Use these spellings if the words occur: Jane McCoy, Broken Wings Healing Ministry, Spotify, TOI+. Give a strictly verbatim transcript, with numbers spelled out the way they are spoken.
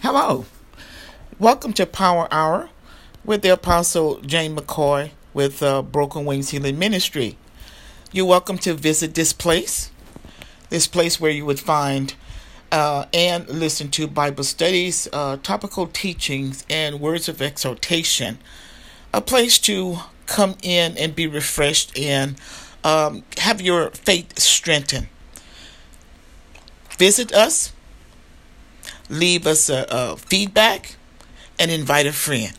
Hello. Welcome to Power Hour with the Apostle Jane McCoy with uh, Broken Wings Healing Ministry. You're welcome to visit this place, this place where you would find uh, and listen to Bible studies, uh, topical teachings, and words of exhortation. A place to come in and be refreshed and um, have your faith strengthened. Visit us, leave us a, a feedback, and invite a friend.